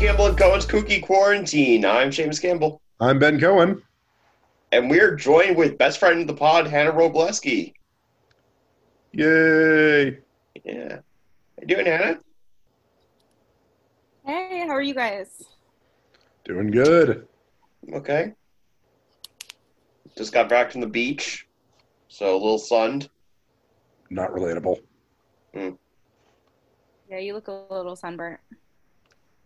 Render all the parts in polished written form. Campbell and Cohen's Kooky Quarantine. I'm Seamus Campbell. I'm Ben Cohen. And we're joined with best friend of the pod, Hannah Robleski. Yay. Yeah. How you doing, Hannah? Hey, how are you guys? Doing good. Okay. Just got back from the beach, so a little sunned. Not relatable. Mm. Yeah, you look a little sunburnt.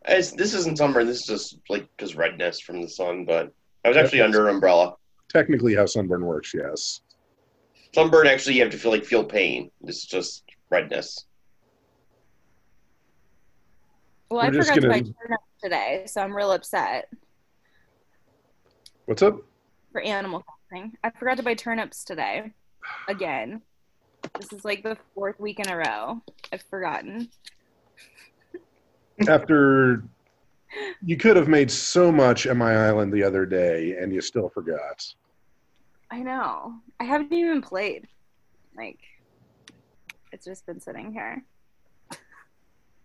This isn't sunburn. This is just redness from the sun, but I was actually under an umbrella. Technically how sunburn works, yes. Sunburn, actually, you have to feel pain. This is just redness. Well, I forgot to buy turnip today, so I'm real upset. What's up? For animal testing. I forgot to buy turnips today. Again. This is the fourth week in a row. I've forgotten. After you could have made so much at my island the other day, and you still forgot. I know. I haven't even played. It's just been sitting here.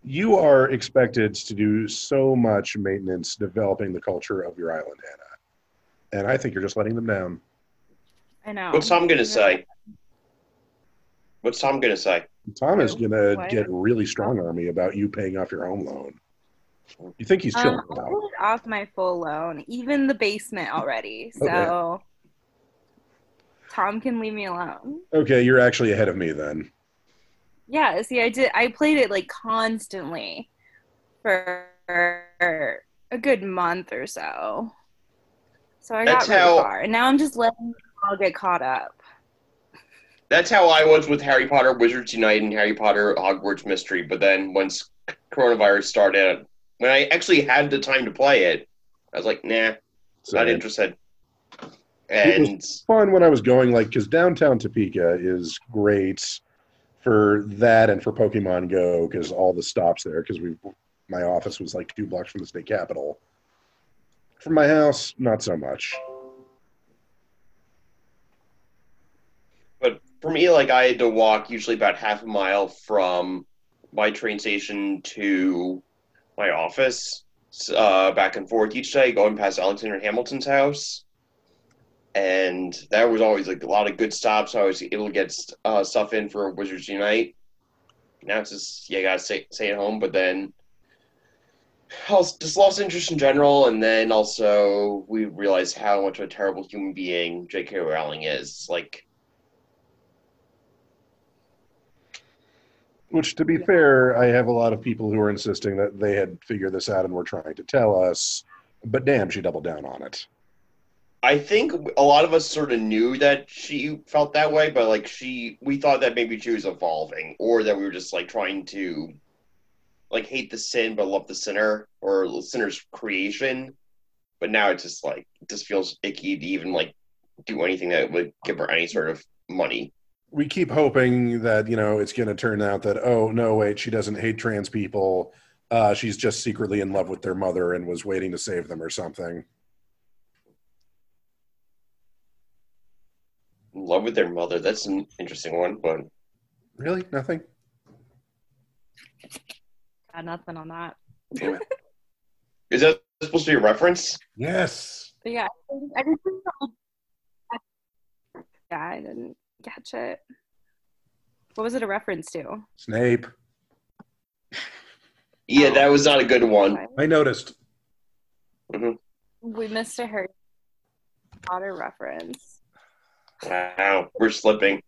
You are expected to do so much maintenance developing the culture of your island, Hannah. And I think you're just letting them down. I know. What's Tom going to say? Tom is going to get really strong-army about you paying off your home loan. You think he's chilling about it? I paid off my full loan, even the basement already. So okay. Tom can leave me alone. Okay, you're actually ahead of me then. Yeah, see, I did. I played it constantly for a good month or so. So I got really far. And now I'm just letting it all get caught up. That's how I was with Harry Potter, Wizards Unite, and Harry Potter, Hogwarts Mystery. But then once coronavirus started, when I actually had the time to play it, I was like, nah, not interested. And it was fun when I was going, because downtown Topeka is great for that and for Pokemon Go, because all the stops there, because my office was 2 blocks from the state capitol. From my house, not so much. For me, I had to walk usually about half a mile from my train station to my office, back and forth each day, going past Alexander Hamilton's house. And that was always, a lot of good stops. I was able to get stuff in for Wizards Unite. Now it's just, you gotta stay at home, but then I just lost interest in general, and then also we realized how much of a terrible human being J.K. Rowling is. Which, to be fair, I have a lot of people who are insisting that they had figured this out and were trying to tell us, but damn, she doubled down on it. I think a lot of us sort of knew that she felt that way, but, we thought that maybe she was evolving, or that we were just, trying to, hate the sin but love the sinner, or the sinner's creation, but now it's just, it just feels icky to even, do anything that would give her any sort of money. We keep hoping that, it's going to turn out that, oh, no, wait, she doesn't hate trans people. She's just secretly in love with their mother and was waiting to save them or something. In love with their mother. That's an interesting one, but... Really? Nothing? Got nothing on that. Damn it. Is that supposed to be a reference? Yes. But yeah, I didn't catch it. What was it a reference to? Snape. Yeah, that was not a good one. I noticed. Mm-hmm. We missed a Harry Potter reference. Wow, we're slipping.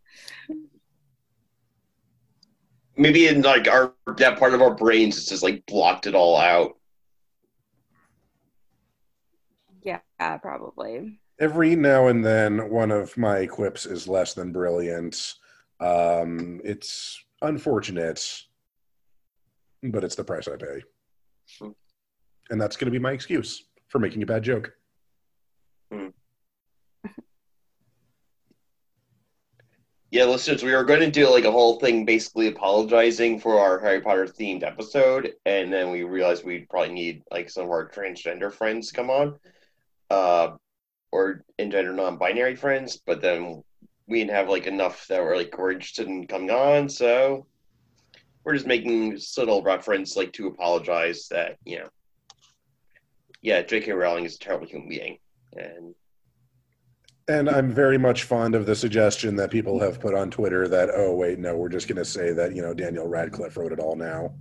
Maybe in that part of our brains, it's just blocked it all out. Yeah, probably. Every now and then, one of my quips is less than brilliant. It's unfortunate, but it's the price I pay. And that's going to be my excuse for making a bad joke. Yeah, listeners, we were going to do a whole thing basically apologizing for our Harry Potter themed episode, and then we realized we'd probably need some of our transgender friends to come on. Or in gender non-binary friends, but then we didn't have enough that were interested in coming on, so we're just making this little reference to apologize that yeah, J.K. Rowling is a terrible human being. And I'm very much fond of the suggestion that people have put on Twitter that, oh, wait, no, we're just going to say that, you know, Daniel Radcliffe wrote it all now.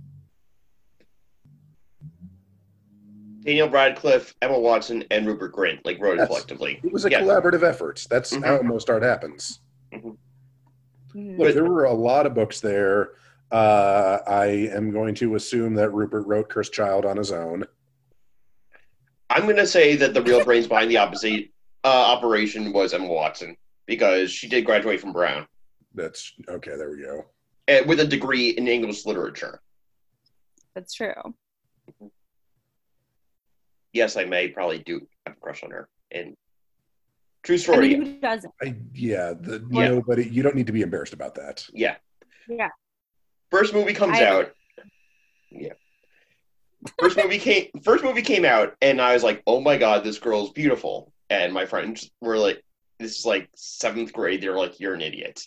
Daniel Radcliffe, Emma Watson, and Rupert Grint, like, wrote it collectively. It was a collaborative effort. That's how most art happens. Look, there were a lot of books there. I am going to assume that Rupert wrote Cursed Child on his own. I'm going to say that the real brains behind the operation was Emma Watson, because she did graduate from Brown. That's okay. There we go. And with a degree in English literature. That's true. Yes, I may probably do have a crush on her. And true story. I mean, who doesn't? Nobody. You don't need to be embarrassed about that. Yeah. Yeah. First movie comes out. Yeah. First movie came out, and I was like, "Oh my god, this girl's beautiful." And my friends were like, this is like 7th grade. They were like, you're an idiot.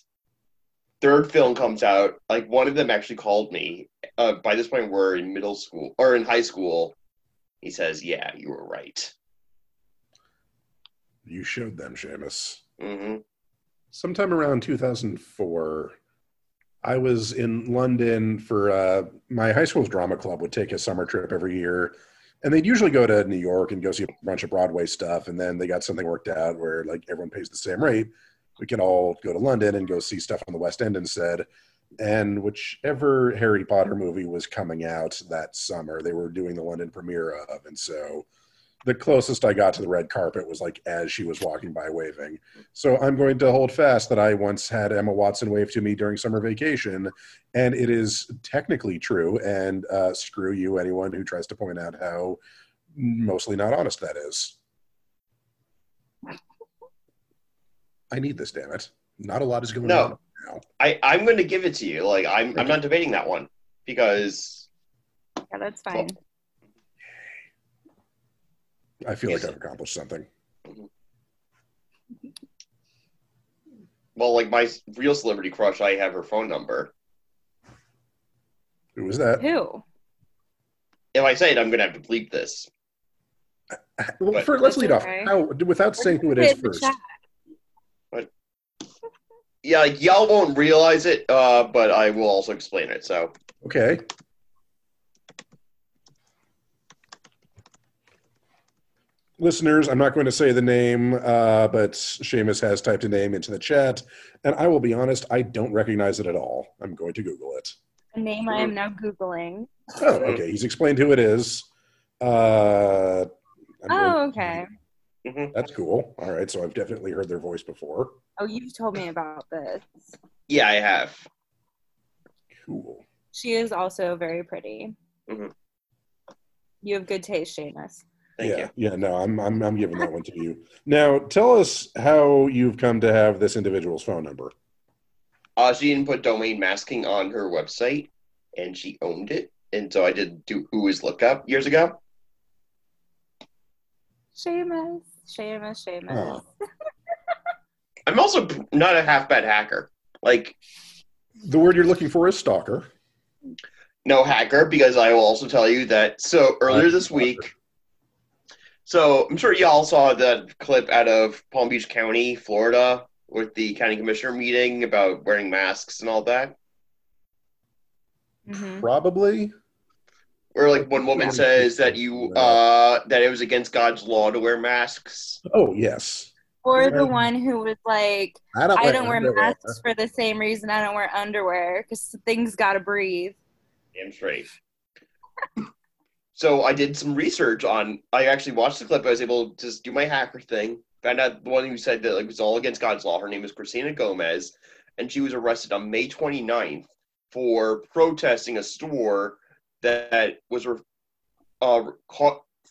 Third film comes out. Like, one of them actually called me. By this point, we're in middle school, or in high school. He says, yeah, you were right. You showed them, Seamus. Mm-hmm. Sometime around 2004, I was in London for my high school's drama club would take a summer trip every year. And they'd usually go to New York and go see a bunch of Broadway stuff, and then they got something worked out where, like, everyone pays the same rate. We can all go to London and go see stuff on the West End instead. And whichever Harry Potter movie was coming out that summer, they were doing the London premiere of. And so the closest I got to the red carpet was, like, as she was walking by waving. So I'm going to hold fast that I once had Emma Watson wave to me during summer vacation, and it is technically true, and screw you, anyone who tries to point out how mostly not honest that is. I need this, damn it. Not a lot is going on now. I'm going to give it to you. Like, I'm not debating that one, because... Yeah, that's fine. Well, I feel like I've accomplished something. Well, like, my real celebrity crush, I have her phone number. Who was that? Who? If I say it, I'm going to have to bleep this. Let's lead off. Without saying who it is first. But, yeah, like, y'all won't realize it, but I will also explain it, so. Okay. Listeners, I'm not going to say the name, but Seamus has typed a name into the chat, and I will be honest, I don't recognize it at all. I'm going to Google it. A name I am now Googling. Oh, okay. He's explained who it is. Okay. That's cool. All right, so I've definitely heard their voice before. Oh, you've told me about this. Yeah, I have. Cool. She is also very pretty. Mm-hmm. You have good taste, Seamus. I'm giving that one to you. Now, tell us how you've come to have this individual's phone number. She didn't put domain masking on her website, and she owned it, and so I did do who is lookup years ago. Seamus. Huh. I'm also not a half bad hacker. Like, the word you're looking for is stalker. No, hacker, because I will also tell you that. So earlier this week. So, I'm sure y'all saw that clip out of Palm Beach County, Florida, with the county commissioner meeting about wearing masks and all that. Mm-hmm. Probably. Where, like, one woman says that that it was against God's law to wear masks. Oh, yes. Or the one who was like, I don't wear masks for the same reason I don't wear underwear, because things gotta breathe. Damn straight. So I did some research on, I actually watched the clip. I was able to just do my hacker thing. Found out the one who said that, like, it was all against God's law. Her name is Christina Gomez, and she was arrested on May 29th for protesting a store that was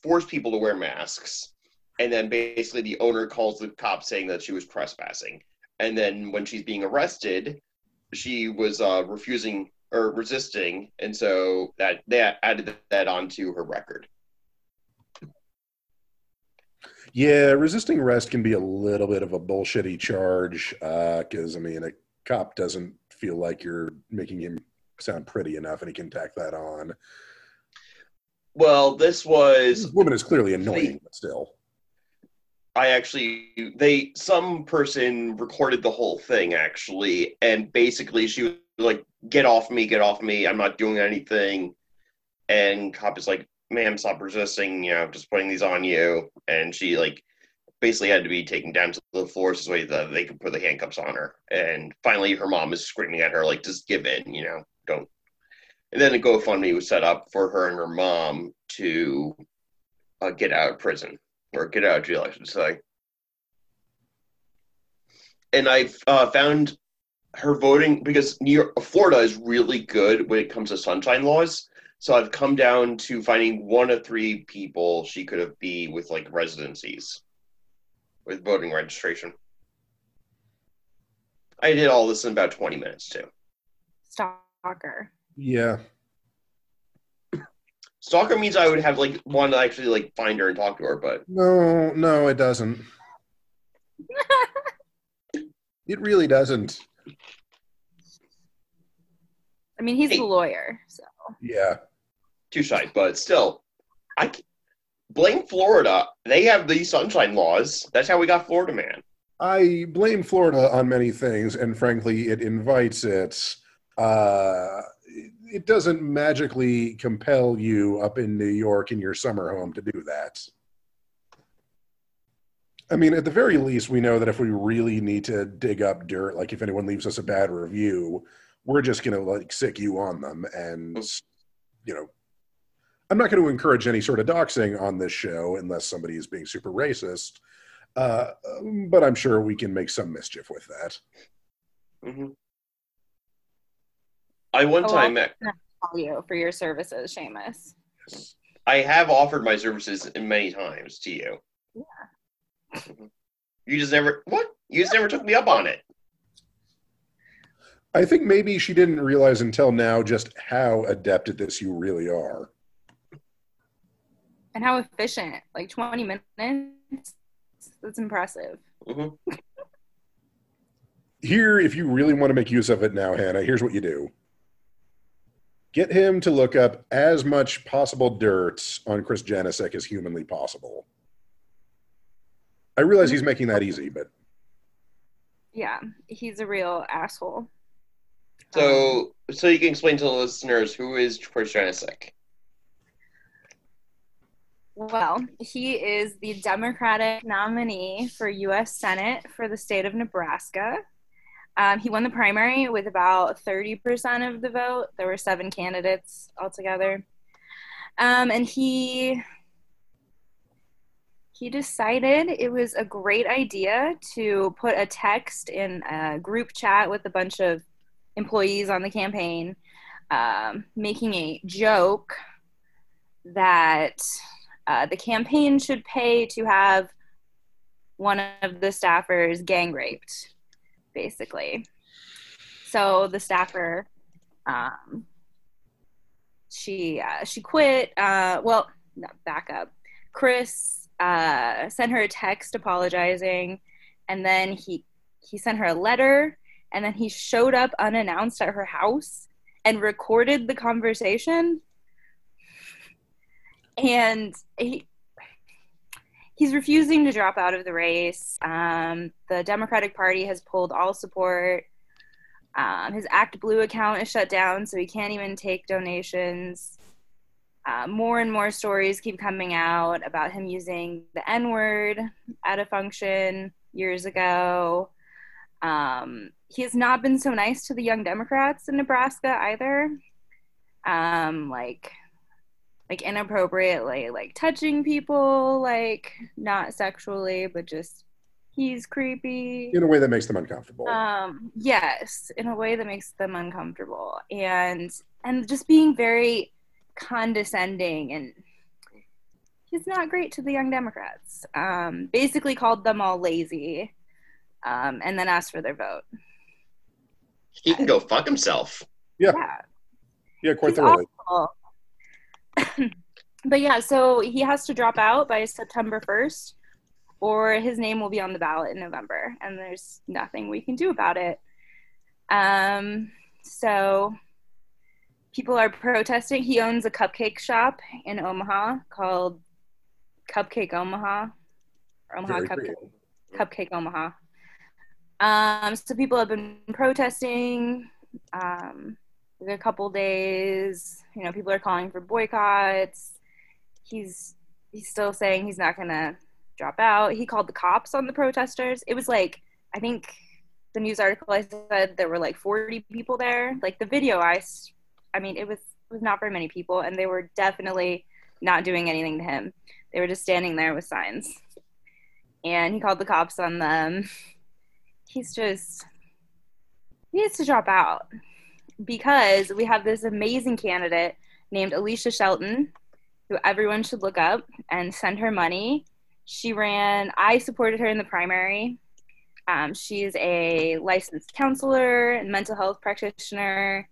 forced people to wear masks. And then basically the owner calls the cops saying that she was trespassing. And then when she's being arrested, she was resisting, and so that they added that onto her record. Yeah, resisting arrest can be a little bit of a bullshitty charge, because, I mean, a cop doesn't feel like you're making him sound pretty enough, and he can tack that on. Well, this was... This woman is clearly annoying, but still. I actually... Some person recorded the whole thing, actually, and basically she was like, get off me, I'm not doing anything. And cop is like, ma'am, stop resisting, you know, I'm just putting these on you. And she, like, basically had to be taken down to the floor so that they could put the handcuffs on her. And finally, her mom is screaming at her, like, just give in, you know, don't. And then a GoFundMe was set up for her and her mom to get out of prison, or get out of jail, I should say. And I found her voting, because Florida is really good when it comes to sunshine laws. So I've come down to finding one of three people she could have be with, like, residencies, with voting registration. I did all this in about 20 minutes, too. Stalker. Yeah. Stalker means I would have, like, wanted to actually, like, find her and talk to her, but... No, it doesn't. It really doesn't. I mean, he's a lawyer, so... Yeah. Too shy, but still, I can't blame Florida. They have these sunshine laws. That's how we got Florida Man. I blame Florida on many things, and frankly, it invites it. It doesn't magically compel you up in New York in your summer home to do that. I mean, at the very least, we know that if we really need to dig up dirt, like if anyone leaves us a bad review, we're just going to, like, sick you on them. And, you know, I'm not going to encourage any sort of doxing on this show unless somebody is being super racist. But I'm sure we can make some mischief with that. Mm-hmm. I'll call you for your services, Seamus. Yes. I have offered my services many times to you. Yeah. You just never... What? You just never took me up on it. I think maybe she didn't realize until now just how adept at this you really are. And how efficient. Like, 20 minutes? That's impressive. Mm-hmm. Here, if you really want to make use of it now, Hannah, here's what you do. Get him to look up as much possible dirt on Chris Janicek as humanly possible. I realize he's making that easy, but... Yeah, he's a real asshole. So you can explain to the listeners, who is Chris Janicek? Well, he is the Democratic nominee for U.S. Senate for the state of Nebraska. He won the primary with about 30% of the vote. There were 7 candidates altogether. And he decided it was a great idea to put a text in a group chat with a bunch of employees on the campaign, making a joke that the campaign should pay to have one of the staffers gang raped, basically. So the staffer, she quit. Back up. Chris sent her a text apologizing, and then he sent her a letter. And then he showed up unannounced at her house and recorded the conversation. And he's refusing to drop out of the race. The Democratic Party has pulled all support. His Act Blue account is shut down, so he can't even take donations. More and more stories keep coming out about him using the N-word at a function years ago. He has not been so nice to the young Democrats in Nebraska either. Like inappropriately, like touching people, like not sexually, but just he's creepy. In a way that makes them uncomfortable. Yes, in a way that makes them uncomfortable. And just being very condescending, and he's not great to the young Democrats. Basically called them all lazy. And then ask for their vote. He can go fuck himself. Yeah, quite thoroughly. But yeah, so he has to drop out by September 1st, or his name will be on the ballot in November, and there's nothing we can do about it. So people are protesting. He owns a cupcake shop in Omaha called Cupcake Omaha. Cupcake Omaha. So people have been protesting a couple days. You know, people are calling for boycotts. He's still saying he's not going to drop out. He called the cops on the protesters. It was like, I think the news article I said there were like 40 people there. Like the video, I mean, it was not very many people, and they were definitely not doing anything to him. They were just standing there with signs. And he called the cops on them. He needs to drop out, because we have this amazing candidate named Alicia Shelton, who everyone should look up and send her money. I supported her in the primary. She's a licensed counselor and mental health practitioner.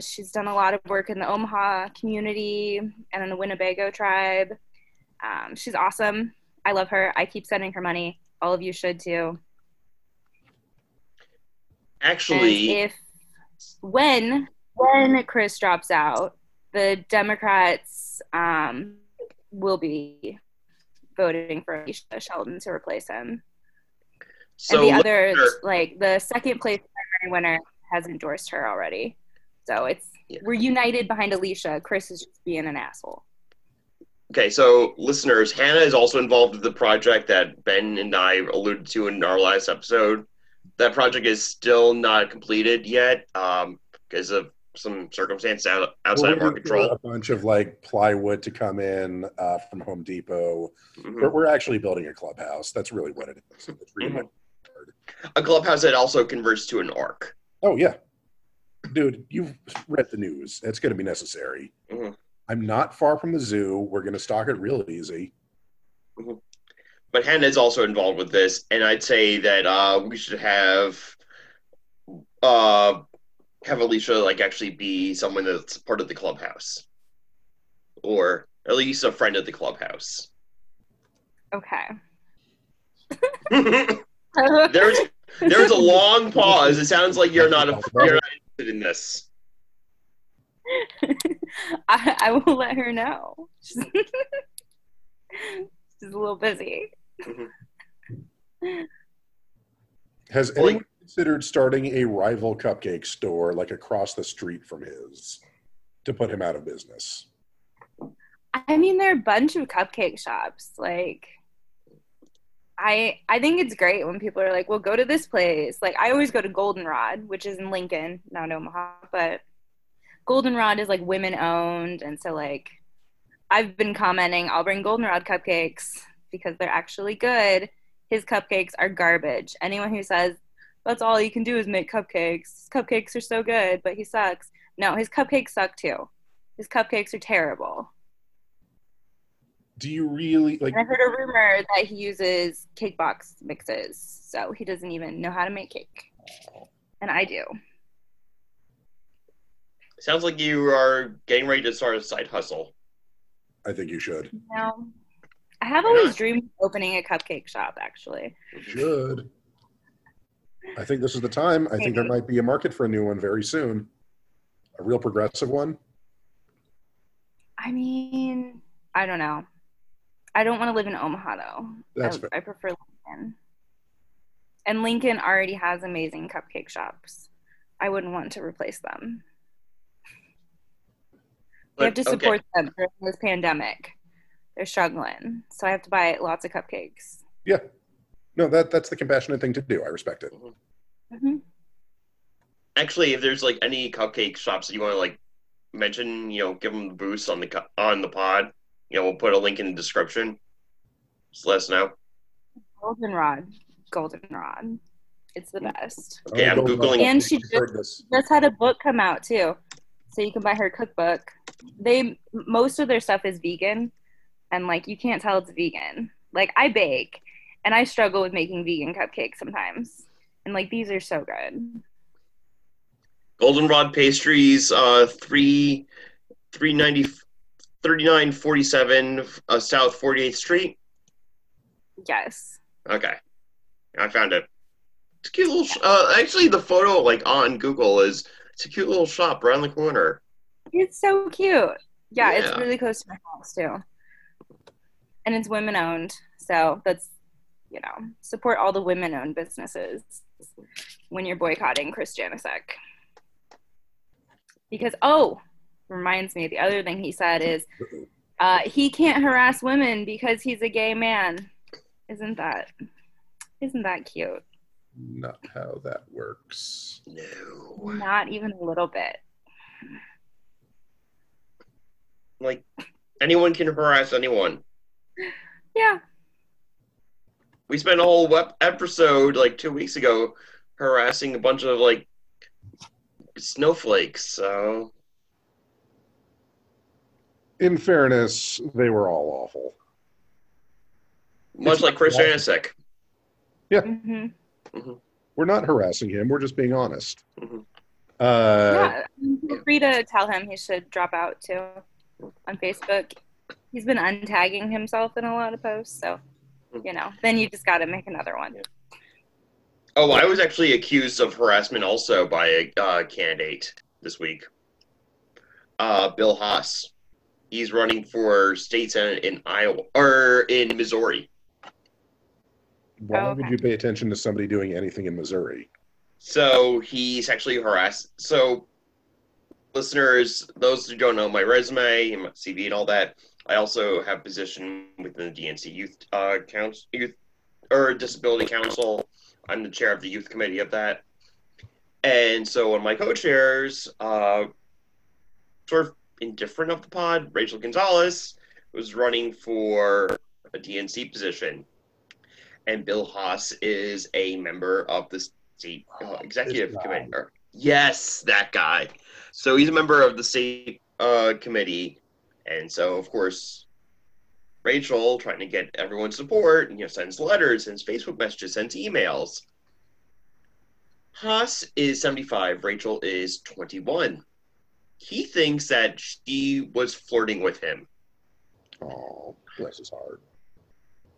She's done a lot of work in the Omaha community and in the Winnebago tribe. She's awesome. I love her. I keep sending her money. All of you should too. Actually, and when Chris drops out, the Democrats will be voting for Alicia Shelton to replace him. So and the other, like the second place primary winner, has endorsed her already. So we're united behind Alicia. Chris is just being an asshole. Okay, so listeners, Hannah is also involved with the project that Ben and I alluded to in our last episode. That project is still not completed yet because of some circumstances outside of our control. A bunch of like plywood to come in from Home Depot. Mm-hmm. But we're actually building a clubhouse. That's really what it is. It's really a clubhouse that also converts to an ARC. Oh, yeah. Dude, you've read the news. It's going to be necessary. Mm-hmm. I'm not far from the zoo. We're going to stock it real easy. Mm-hmm. But Hannah is also involved with this, and I'd say that we should have Alicia like actually be someone that's part of the clubhouse, or at least a friend of the clubhouse. Okay. There's a long pause. It sounds like you're not interested in this. I will let her know. She's a little busy. Mm-hmm. Has anyone considered starting a rival cupcake store like across the street from his to put him out of business? I mean, there are a bunch of cupcake shops. Like, I think it's great when people are like, well, go to this place. Like, I always go to Goldenrod, which is in Lincoln, not Omaha, but Goldenrod is like women owned, and so like I've been commenting, I'll bring Goldenrod cupcakes because they're actually good. His cupcakes are garbage. Anyone who says, that's all you can do is make cupcakes. His cupcakes are so good, but he sucks. No, his cupcakes suck too. His cupcakes are terrible. Do you really, like... And I heard a rumor that he uses cake box mixes, so he doesn't even know how to make cake. And I do. Sounds like you are getting ready to start a side hustle. I think you should. No, I have always dreamed of opening a cupcake shop, actually. You should. I think this is the time. I think there might be a market for a new one very soon. A real progressive one. I mean, I don't know. I don't want to live in Omaha, though. That's fair. I prefer Lincoln. And Lincoln already has amazing cupcake shops. I wouldn't want to replace them. We have to support them during this pandemic. They're struggling, so I have to buy lots of cupcakes. Yeah. No, that's the compassionate thing to do. I respect it. Mm-hmm. Actually, if there's like any cupcake shops that you want to like mention, you know, give them the boost on the pod. You know, we'll put a link in the description. Just let us know. Goldenrod. It's the best. Okay, I'm Googling. And she just had a book come out too. So you can buy her cookbook. Most of their stuff is vegan, and like you can't tell it's vegan. Like I bake, and I struggle with making vegan cupcakes sometimes, and like these are so good. Goldenrod Pastries, $39.47 South 48th Street. Yes. Okay, I found it. It's a cute little. Actually, the photo like on Google is It's a cute little shop around the corner. It's so cute. Yeah, it's really close to my house, too. And it's women-owned, so that's, you know, support all the women-owned businesses when you're boycotting Chris Janicek. Because, reminds me, the other thing he said is he can't harass women because he's a gay man. Isn't that cute? Not how that works. No. Not even a little bit. Like, anyone can harass anyone. Yeah. We spent a whole episode, 2 weeks ago, harassing a bunch of, snowflakes, so. In fairness, they were all awful. Much like Chris Janicek. Yeah. Mm-hmm. Mm-hmm. We're not harassing him. We're just being honest. Mm-hmm. Feel free to tell him he should drop out, too, on Facebook. He's been untagging himself in a lot of posts, so, you know. Then you just got to make another one. Oh, I was actually accused of harassment also by a candidate this week. Bill Haas. He's running for state senate in Iowa, or in Missouri. Why would you pay attention to somebody doing anything in Missouri? So he's actually harassed. So listeners, those who don't know my resume and my CV and all that, I also have a position within the DNC Youth Disability Council. I'm the chair of the youth committee of that. And so one of my co-chairs, sort of indifferent of the pod, Rachel Gonzalez, was running for a DNC position. And Bill Haas is a member of the state executive committee. Yes, that guy. So he's a member of the state committee. And so, of course, Rachel, trying to get everyone's support, sends letters, sends Facebook messages, sends emails. Haas is 75. Rachel is 21. He thinks that she was flirting with him. Oh, bless his heart.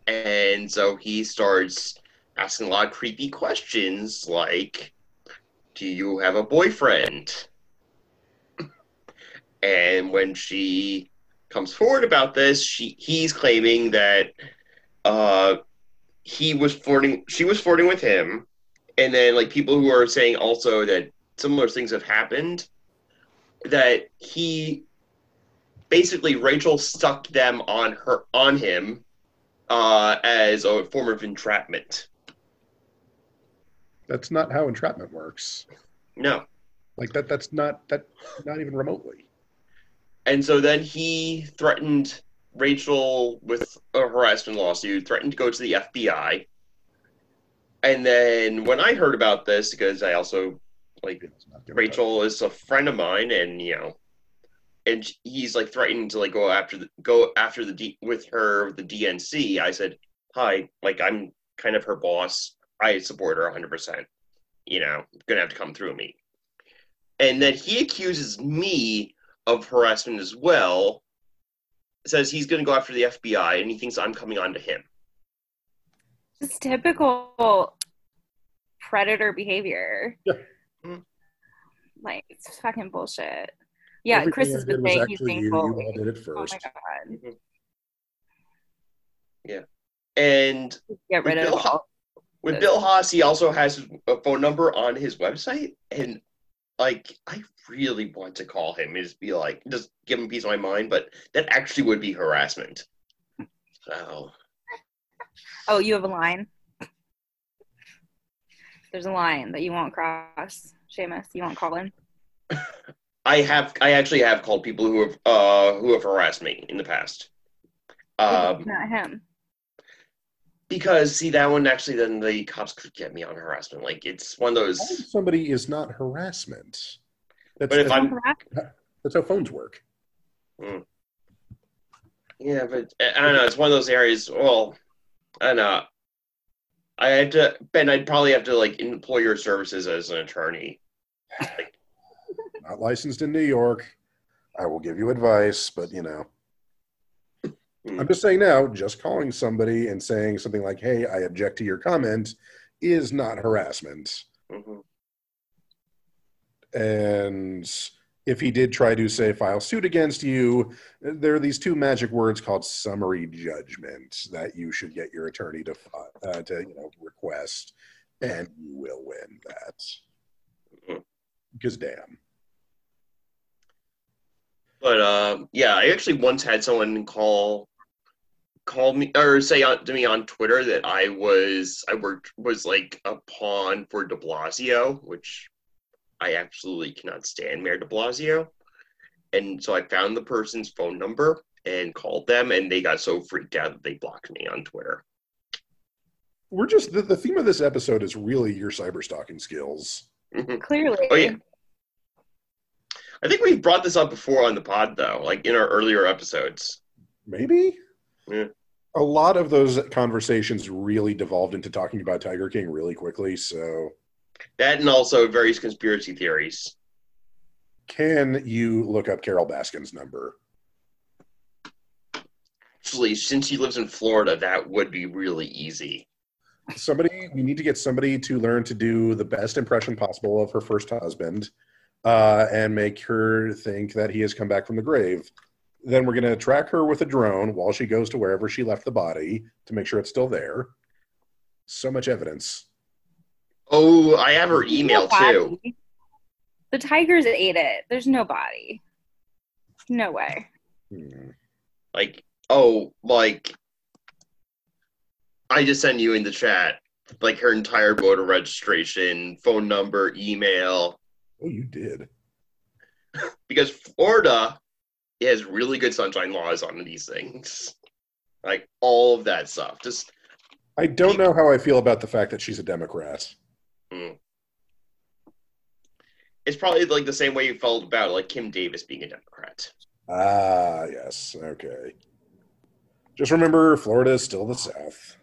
And so he starts asking a lot of creepy questions like, do you have a boyfriend? And when she comes forward about this, he's claiming that she was flirting with him. And then people who are saying also that similar things have happened, that Rachel stuck them on him. As a form of entrapment. That's not how entrapment works. No. That's not even remotely. And so then he threatened Rachel with a harassment lawsuit, threatened to go to the FBI. And then when I heard about this, because I also, Rachel is a friend of mine, and, and he's threatened to go after the DNC. I said, "Hi, I'm kind of her boss. I support her 100%. Gonna have to come through me." And then he accuses me of harassment as well. Says he's gonna go after the FBI, and he thinks I'm coming on to him. Just typical predator behavior. Yeah. It's fucking bullshit. Yeah, everything Chris has been saying he's being bullied. You all did it first. Oh my God. Yeah. And get rid of with Bill Haas, he also has a phone number on his website. And, I really want to call him and just be just give him peace of my mind. But that actually would be harassment. So. Oh, you have a line? There's a line that you won't cross, Seamus. You won't call him? I actually have called people who have harassed me in the past. Not him. Because that one actually, then the cops could get me on harassment. It's one of those. How if somebody is not harassment. That's how phones work. Mm. Yeah, but I don't know. It's one of those areas. Well, I don't know. I'd probably have to employ your services as an attorney. Not licensed in New York. I will give you advice, but I'm just saying now, just calling somebody and saying something like, hey, I object to your comment is not harassment. Mm-hmm. And if he did try to, say, file suit against you, there are these two magic words called summary judgment that you should get your attorney to request, and you will win that. Because damn. But yeah, I actually once had someone call me or say to me on Twitter that I was like a pawn for de Blasio, which I absolutely cannot stand Mayor de Blasio. And so I found the person's phone number and called them, and they got so freaked out that they blocked me on Twitter. We're just, the theme of this episode is really your cyberstalking skills. Mm-hmm. Clearly. Oh, yeah. I think we've brought this up before on the pod, though, like in our earlier episodes. Maybe? Yeah. A lot of those conversations really devolved into talking about Tiger King really quickly, so... That and also various conspiracy theories. Can you look up Carol Baskin's number? Actually, since she lives in Florida, that would be really easy. We need to get somebody to learn to do the best impression possible of her first husband and make her think that he has come back from the grave. Then we're going to track her with a drone while she goes to wherever she left the body to make sure it's still there. So much evidence. Oh, I have her email, too. The tigers ate it. There's no body. No way. I just sent you in the chat, like, her entire voter registration, phone number, email. Oh, you did. Because Florida has really good sunshine laws on these things. Like, all of that stuff. Just. I don't know how I feel about the fact that she's a Democrat. It's probably like the same way you felt about like Kim Davis being a Democrat. Ah, yes. Okay. Just remember, Florida is still the South.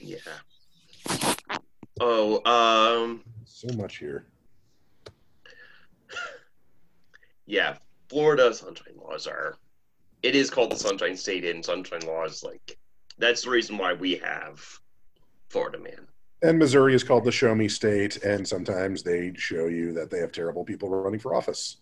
Yeah. Oh, so much here. Yeah, Florida sunshine laws are... It is called the Sunshine State, and sunshine laws, like, that's the reason why we have Florida Man. And Missouri is called the Show Me State, and sometimes they show you that they have terrible people running for office.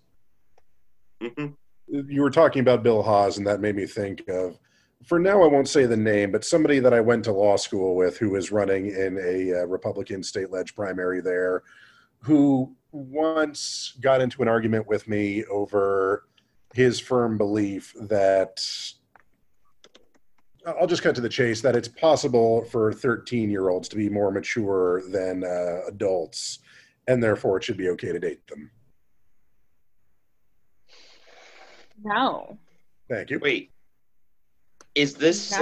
Mm-hmm. You were talking about Bill Haas, and that made me think of, for now I won't say the name, but somebody that I went to law school with who was running in a Republican state ledge primary there, who once got into an argument with me over his firm belief that... I'll just cut to the chase, that it's possible for 13-year-olds to be more mature than adults, and therefore it should be okay to date them. No. Thank you. Wait. Is this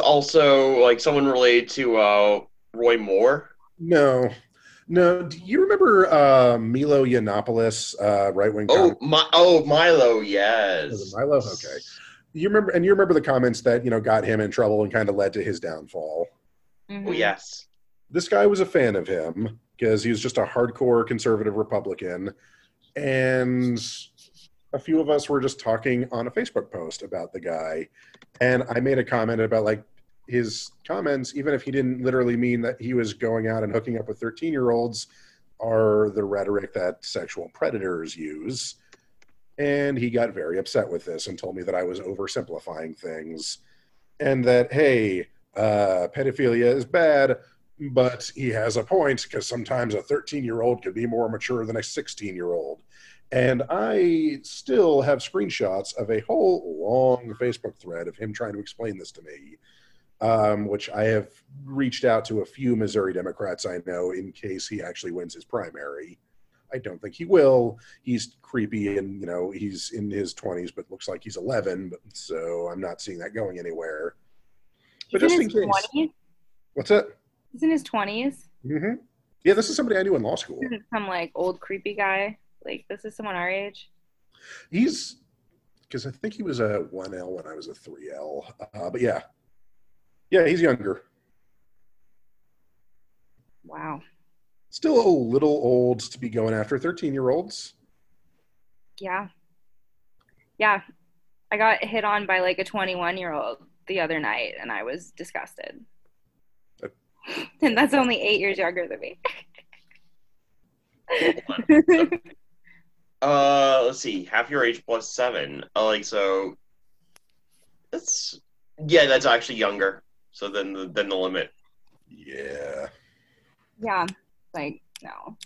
also, like, someone related to Roy Moore? No. No, do you remember Milo Yiannopoulos, right-wing comic? Milo, yes. Was it Milo? Okay. You remember the comments that, got him in trouble and kind of led to his downfall. Mm-hmm. Oh, yes. This guy was a fan of him because he was just a hardcore conservative Republican. And a few of us were just talking on a Facebook post about the guy. And I made a comment about, like, his comments, even if he didn't literally mean that he was going out and hooking up with 13-year-olds, are the rhetoric that sexual predators use. And he got very upset with this and told me that I was oversimplifying things and that, hey, pedophilia is bad, but he has a point because sometimes a 13-year-old could be more mature than a 16-year-old. And I still have screenshots of a whole long Facebook thread of him trying to explain this to me, which I have reached out to a few Missouri Democrats I know in case he actually wins his primary. I don't think he will. He's creepy and, he's in his 20s, but looks like he's 11, but, so I'm not seeing that going anywhere. But he's in his 20s? What's that? He's in his 20s? Mm-hmm. Yeah, this is somebody I knew in law school. This isn't some, like, old creepy guy. Like, this is someone our age. He's, because I think he was a 1L when I was a 3L. But yeah. Yeah, he's younger. Wow. Still a little old to be going after 13-year-olds. Yeah. Yeah. I got hit on by like a 21-year-old the other night and I was disgusted. And that's only 8 years younger than me. fun. So, let's see. Half your age plus 7. Like, so that's, yeah, that's actually younger. So then the limit. Yeah. Yeah. Like, no.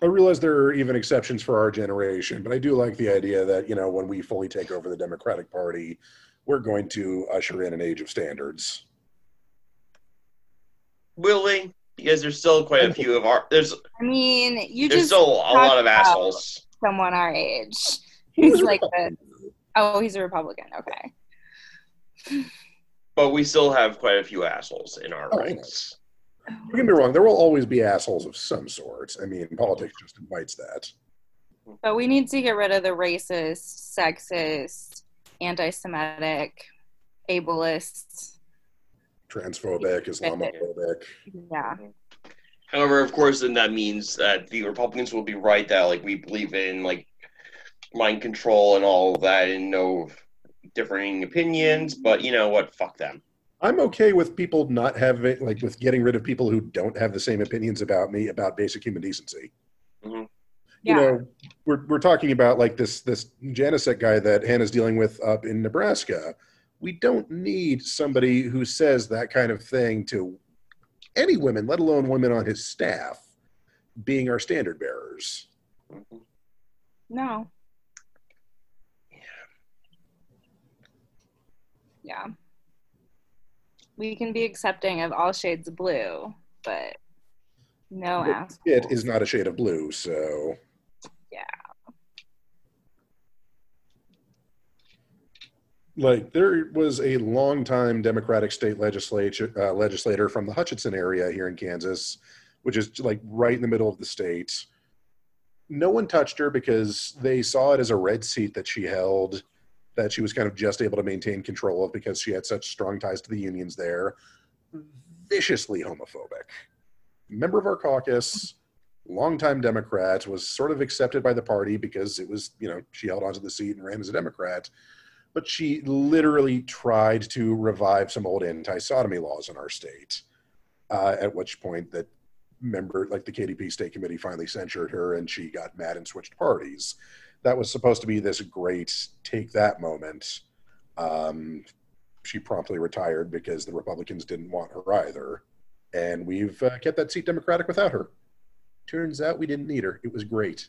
I realize there are even exceptions for our generation, but I do like the idea that, you know, when we fully take over the Democratic Party, we're going to usher in an age of standards. Will we? Because there's still quite a few of our... There's still a lot of assholes. Someone our age. He's like the... Oh, he's a Republican. Okay. But we still have quite a few assholes in our ranks. Don't get me wrong, there will always be assholes of some sort. I mean, politics just invites that. But we need to get rid of the racist, sexist, anti-Semitic, ableist, transphobic, Islamophobic. Yeah. However, of course, then that means that the Republicans will be right that, like, we believe in, like, mind control and all of that and no differing opinions, but you know what? Fuck them. I'm okay with people not having, like, with getting rid of people who don't have the same opinions about me about basic human decency. Mm-hmm. Yeah. You know, we're talking about, like, this Janicek guy that Hannah's dealing with up in Nebraska. We don't need somebody who says that kind of thing to any women, let alone women on his staff, being our standard bearers. No. Yeah. We can be accepting of all shades of blue, but no assholes. It is not a shade of blue, so... Yeah. Like, there was a long-time Democratic state legislator from the Hutchinson area here in Kansas, which is, like, right in the middle of the state. No one touched her because they saw it as a red seat that she held, that she was kind of just able to maintain control of because she had such strong ties to the unions there. Viciously homophobic. Member of our caucus, longtime Democrat, was sort of accepted by the party because it was, you know, she held onto the seat and ran as a Democrat. But she literally tried to revive some old anti-sodomy laws in our state, at which point that member, like the KDP State Committee, finally censured her and she got mad and switched parties. That was supposed to be this great take that moment. She promptly retired because the Republicans didn't want her either. And we've kept that seat Democratic without her. Turns out we didn't need her. It was great.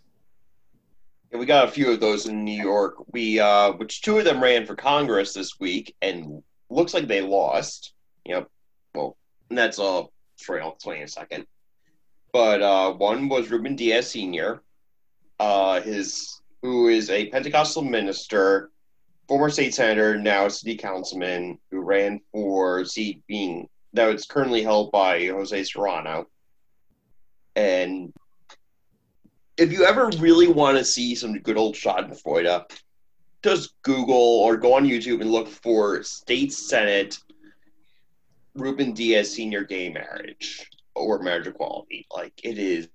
Yeah, we got a few of those in New York. We, which two of them ran for Congress this week and looks like they lost. Yep. Well, and that's a story I'll explain in a second. But one was Ruben Diaz Sr., who is a Pentecostal minister, former state senator, now city councilman, who ran for seat being that was currently held by Jose Serrano. And if you ever really want to see some good old schadenfreude, just Google or go on YouTube and look for State Senate Ruben Diaz Sr. gay marriage or marriage equality. Like, it is...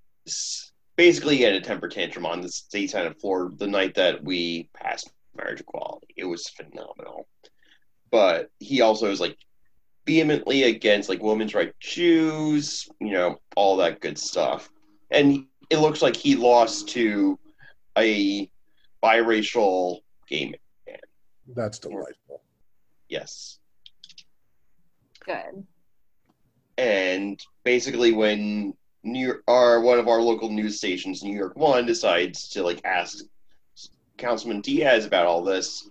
Basically, he had a temper tantrum on the state senate floor the night that we passed marriage equality. It was phenomenal. But he also is, like, vehemently against, like, women's rights, Jews, you know, all that good stuff. And it looks like he lost to a biracial gay man. That's delightful. Yes. Good. And basically when... one of our local news stations, New York One, decides to, like, ask Councilman Diaz about all this,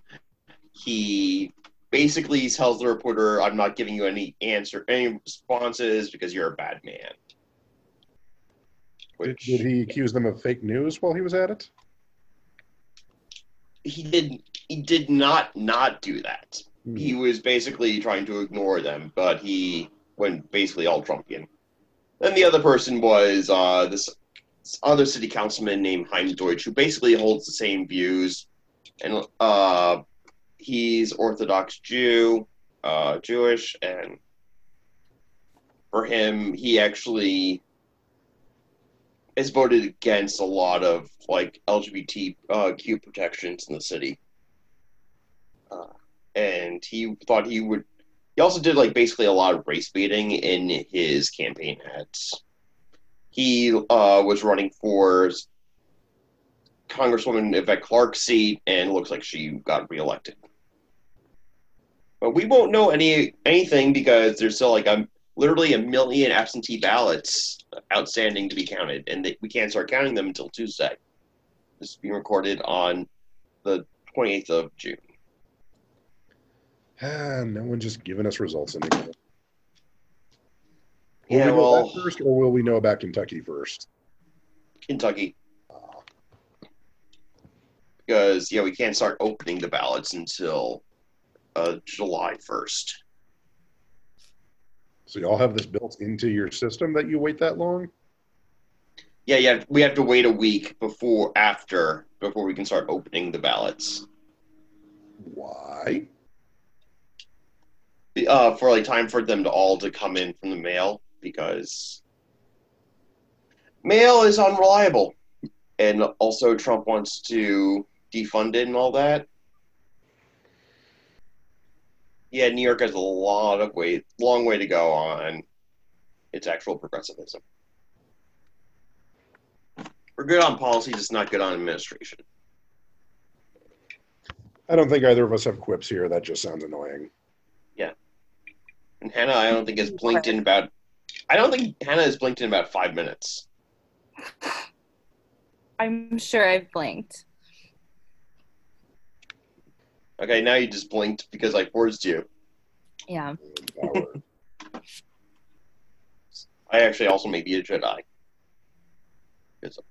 he basically tells the reporter, "I'm not giving you any responses because you're a bad man." Which, did he accuse them of fake news while he was at it? He did not do that. Mm-hmm. He was basically trying to ignore them, but he went basically all Trumpian. And the other person was this other city councilman named Heim Deutsch, who basically holds the same views. And he's Orthodox Jewish, and for him, he actually has voted against a lot of, like, LGBTQ protections in the city. And he thought he would... He also did, like, basically a lot of race baiting in his campaign ads. He was running for Congresswoman Yvette Clark's seat, and looks like she got reelected. But we won't know anything because there's still literally a million absentee ballots outstanding to be counted, and we can't start counting them until Tuesday. This is being recorded on the 28th of June. No one's just giving us results anymore. Will we know that first, or will we know about Kentucky first? Kentucky. Because, we can't start opening the ballots until July 1st. So y'all have this built into your system that you wait that long? Yeah, we have to wait a week before we can start opening the ballots. Why? For time for them to come in from the mail, because mail is unreliable. And also Trump wants to defund it and all that. Yeah, New York has a long way to go on its actual progressivism. We're good on policy, just not good on administration. I don't think either of us have quips here. That just sounds annoying. Yeah. And Hannah, I don't think Hannah has blinked in about 5 minutes. I'm sure I've blinked. Okay, now you just blinked because I forced you. Yeah. I actually also may be a Jedi. It's a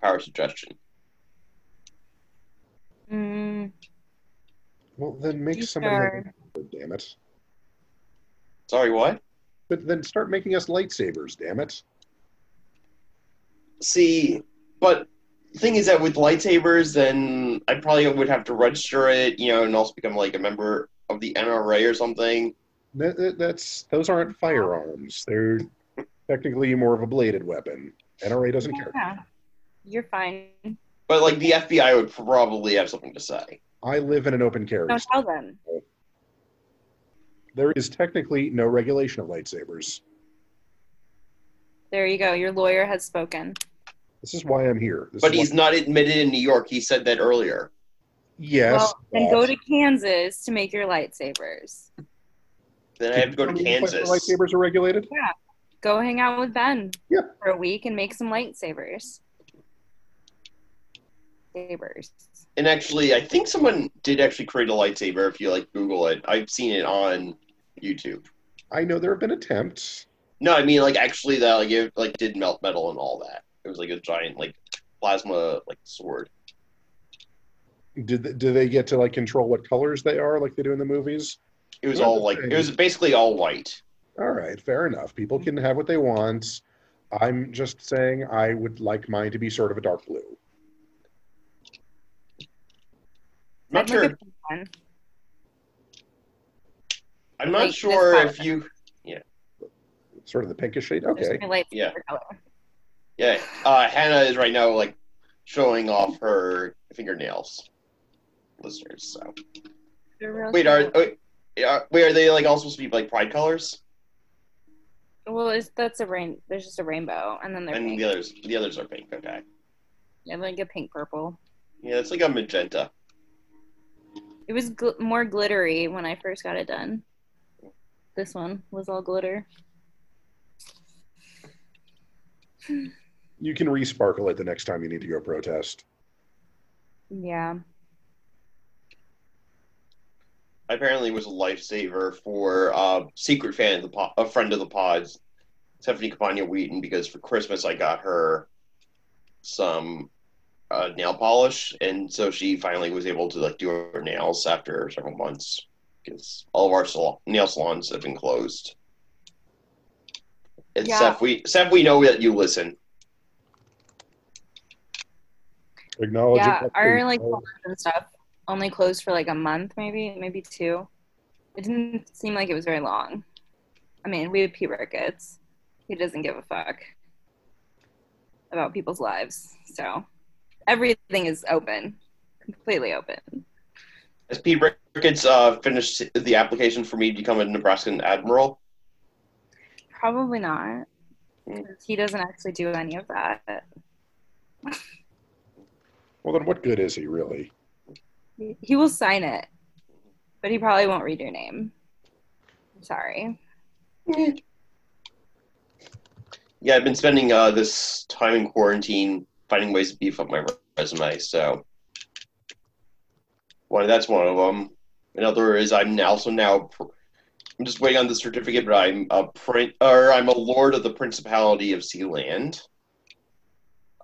power suggestion. Well, then make somebody lightsaber, damn it. Sorry, what? But then start making us lightsabers, damn it. See, but the thing is that with lightsabers, then I probably would have to register it, and also become a member of the NRA or something. Those aren't firearms. They're technically more of a bladed weapon. NRA doesn't care. Yeah, you're fine. But the FBI would probably have something to say. I live in an open carry. Don't tell them. There is technically no regulation of lightsabers. There you go. Your lawyer has spoken. This is why I'm here. But he's not admitted in New York. He said that earlier. Yes. Well, then go to Kansas to make your lightsabers. Then I have to go to Kansas. Lightsabers are regulated? Yeah. Go hang out with Ben for a week and make some lightsabers. And actually, I think someone did actually create a lightsaber if you Google it. I've seen it on YouTube. I know there have been attempts. No, I mean actually that it did melt metal and all that. It was a giant plasma sword. Do they get to control what colors they are like they do in the movies? It was it was basically all white. All right, fair enough. People can have what they want. I'm just saying I would like mine to be sort of a dark blue. I'm not sure if you... Yeah. Sort of the pinkish shade? Okay. Yeah. Yeah. Hannah is right now, showing off her fingernails. Listeners, so... Wait, are they, also supposed to be, pride colors? Well, there's just a rainbow, and then they're pink. And the others are pink, okay. Yeah, a pink-purple. Yeah, it's a magenta. It was more glittery when I first got it done. This one was all glitter. You can re-sparkle it the next time you need to go protest. Yeah. I apparently was a lifesaver for secret fan of a friend of the pods, Stephanie Cabana Wheaton, because for Christmas I got her some... nail polish, and so she finally was able to do her nails after several months because all of our nail salons have been closed. And yeah. Seth, we know that you listen. Acknowledge. Yeah, our salons and stuff only closed for a month, maybe two. It didn't seem like it was very long. I mean, we had Pete Ricketts. He doesn't give a fuck about people's lives, so. Everything is open, completely open. Has Pete Ricketts finished the application for me to become a Nebraskan admiral? Probably not. He doesn't actually do any of that. Well, then what good is he, really? He will sign it, but he probably won't read your name. I'm sorry. Yeah, I've been spending this time in quarantine finding ways to beef up my resume, so... Well, that's one of them. Another is I'm just waiting on the certificate, but I'm a lord of the Principality of Sealand.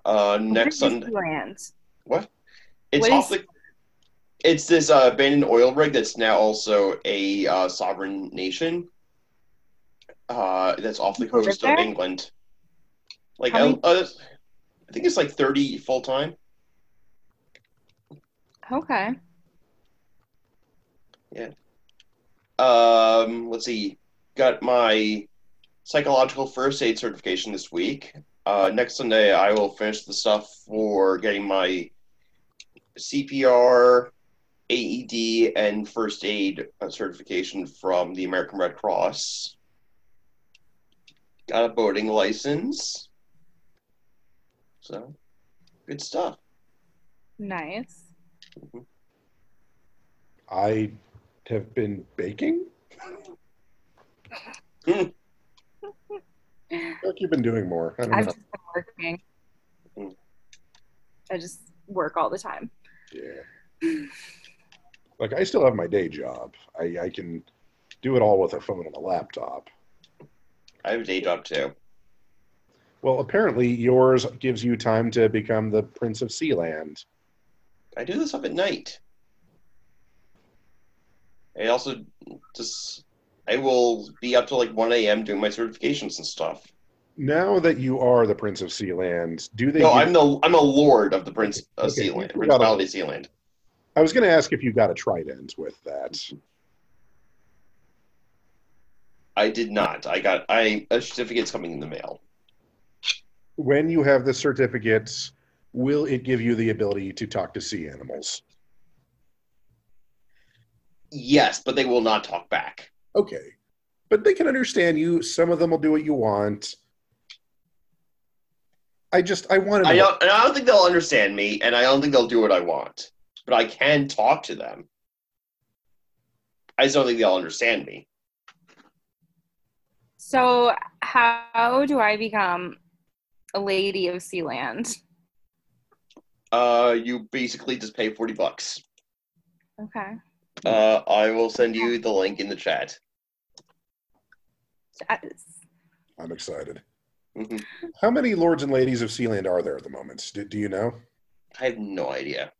Next Sunday. Sealand? What? It's this abandoned oil rig that's now also a sovereign nation. That's off the coast of England. Like I think it's like 30 full time. Okay. Yeah. Let's see. Got my psychological first aid certification this week. Next Sunday, I will finish the stuff for getting my CPR, AED, and first aid certification from the American Red Cross. Got a boating license. So, good stuff. Nice. Mm-hmm. I have been baking? I feel like you've been doing more. I've just been working. I just work all the time. Yeah. Like, I still have my day job. I can do it all with a phone and a laptop. I have a day job, too. Well, apparently yours gives you time to become the Prince of Sealand. I do this up at night. I also I will be up till like 1 a.m. doing my certifications and stuff. Now that you are the Prince of Sealand, do they... No, I'm a lord of the Prince of Sealand, Principality of Sealand. I was going to ask if you got a trident with that. I did not. A certificate's coming in the mail. When you have the certificates, will it give you the ability to talk to sea animals? Yes, but they will not talk back. Okay. But they can understand you. Some of them will do what you want. I don't think they'll understand me, and I don't think they'll do what I want. But I can talk to them. I just don't think they'll understand me. So how do I become a lady of Sealand? You basically just pay $40. Okay. I will send you the link in the chat. I'm excited. Mm-hmm. How many lords and ladies of Sealand are there at the moment? Do you know? I have no idea.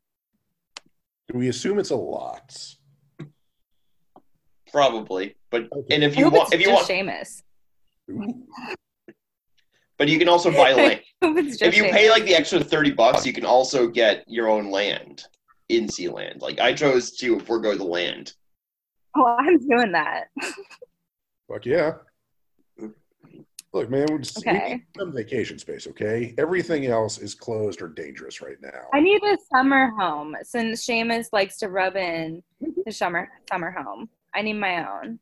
Do we assume it's a lot? Probably, but okay. And if you want, Seamus. But you can also buy land. If you pay like the extra $30, you can also get your own land. In Sealand. Like, I chose to forego the land. Oh, I'm doing that. Fuck yeah. Look, man, we need some vacation space, okay? Everything else is closed or dangerous right now. I need a summer home, since Seamus likes to rub in the summer home. I need my own.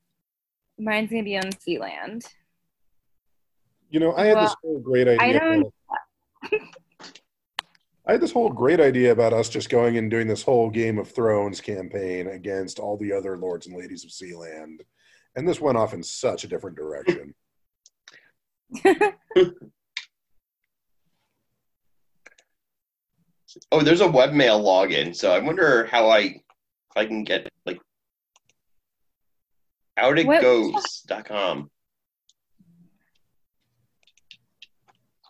Mine's going to be on Sealand. You know, I had this whole great idea about us just going and doing this whole Game of Thrones campaign against all the other lords and ladies of Sealand, and this went off in such a different direction. Oh, there's a webmail login, so I wonder how I can get like outitgoes.com.